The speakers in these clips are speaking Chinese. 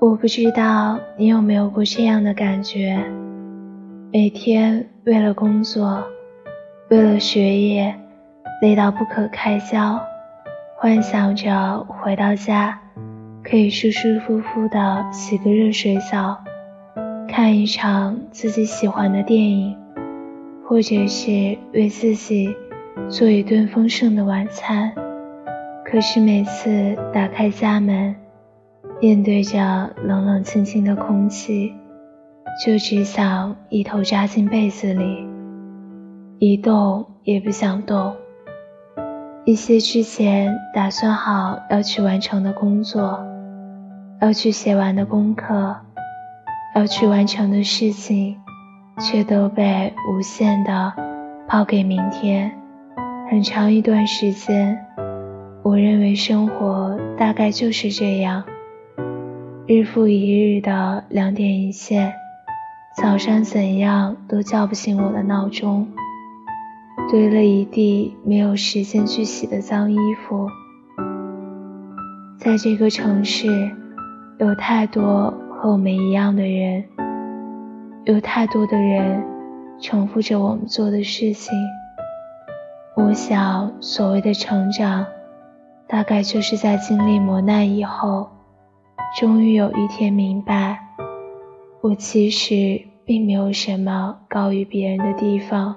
我不知道你有没有过这样的感觉，每天为了工作，为了学业，累到不可开交，幻想着回到家，可以舒舒服服的洗个热水澡，看一场自己喜欢的电影，或者是为自己做一顿丰盛的晚餐。可是每次打开家门，面对着冷冷清清的空气，就只想一头扎进被子里，一动也不想动。一些之前打算好要去完成的工作，要去写完的功课，要去完成的事情，却都被无限的抛给明天。很长一段时间，我认为生活大概就是这样，日复一日的两点一线，早上怎样都叫不醒我的闹钟，堆了一地没有时间去洗的脏衣服。在这个城市，有太多和我们一样的人，有太多的人重复着我们做的事情。我想，所谓的成长，大概就是在经历磨难以后，终于有一天明白，我其实并没有什么高于别人的地方。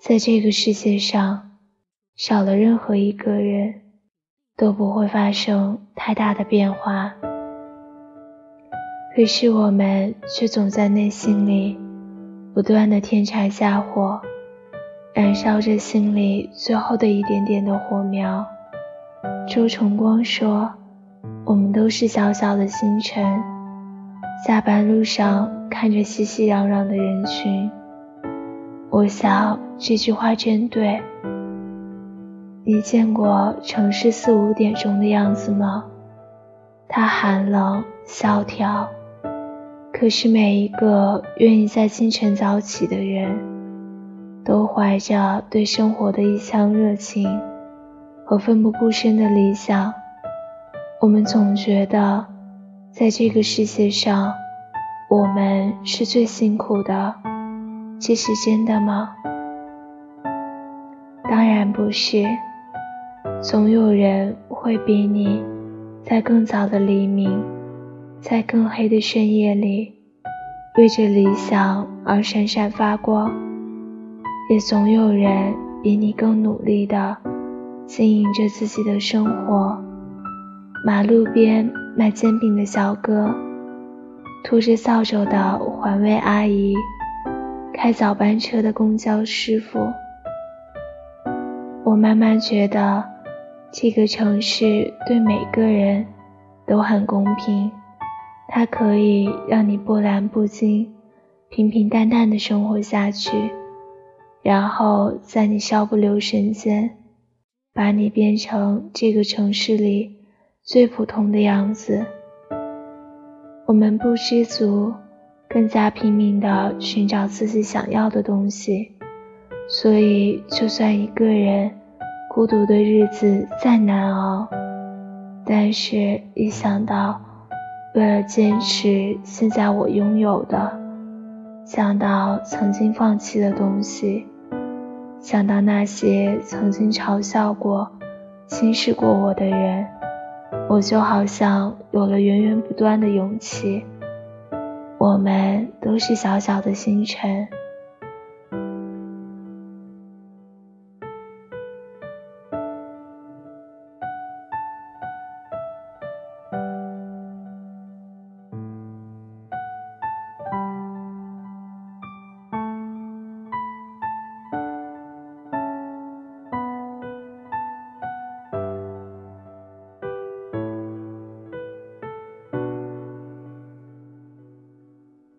在这个世界上，少了任何一个人，都不会发生太大的变化。可是我们却总在内心里不断的添柴加火，燃烧着心里最后的一点点的火苗。周崇光说，我们都是小小的星辰，下班路上看着熙熙攘攘的人群。我想这句话真对。你见过城市4、5点钟的样子吗？它寒冷萧条，可是每一个愿意在清晨早起的人，都怀着对生活的一腔热情和奋不顾身的理想。我们总觉得，在这个世界上，我们是最辛苦的，这是真的吗？当然不是，总有人会比你在更早的黎明，在更黑的深夜里，为着理想而闪闪发光，也总有人比你更努力地经营着自己的生活。马路边卖煎饼的小哥，拖着扫帚的环卫阿姨，开早班车的公交师傅。我慢慢觉得，这个城市对每个人都很公平，它可以让你波澜不惊，平平淡淡的生活下去，然后在你稍不留神间，把你变成这个城市里最普通的样子。我们不知足，更加拼命地寻找自己想要的东西，所以就算一个人孤独的日子再难熬，但是一想到为了坚持现在我拥有的，想到曾经放弃的东西，想到那些曾经嘲笑过、轻视过我的人，我就好像有了源源不断的勇气。我们都是小小的星辰，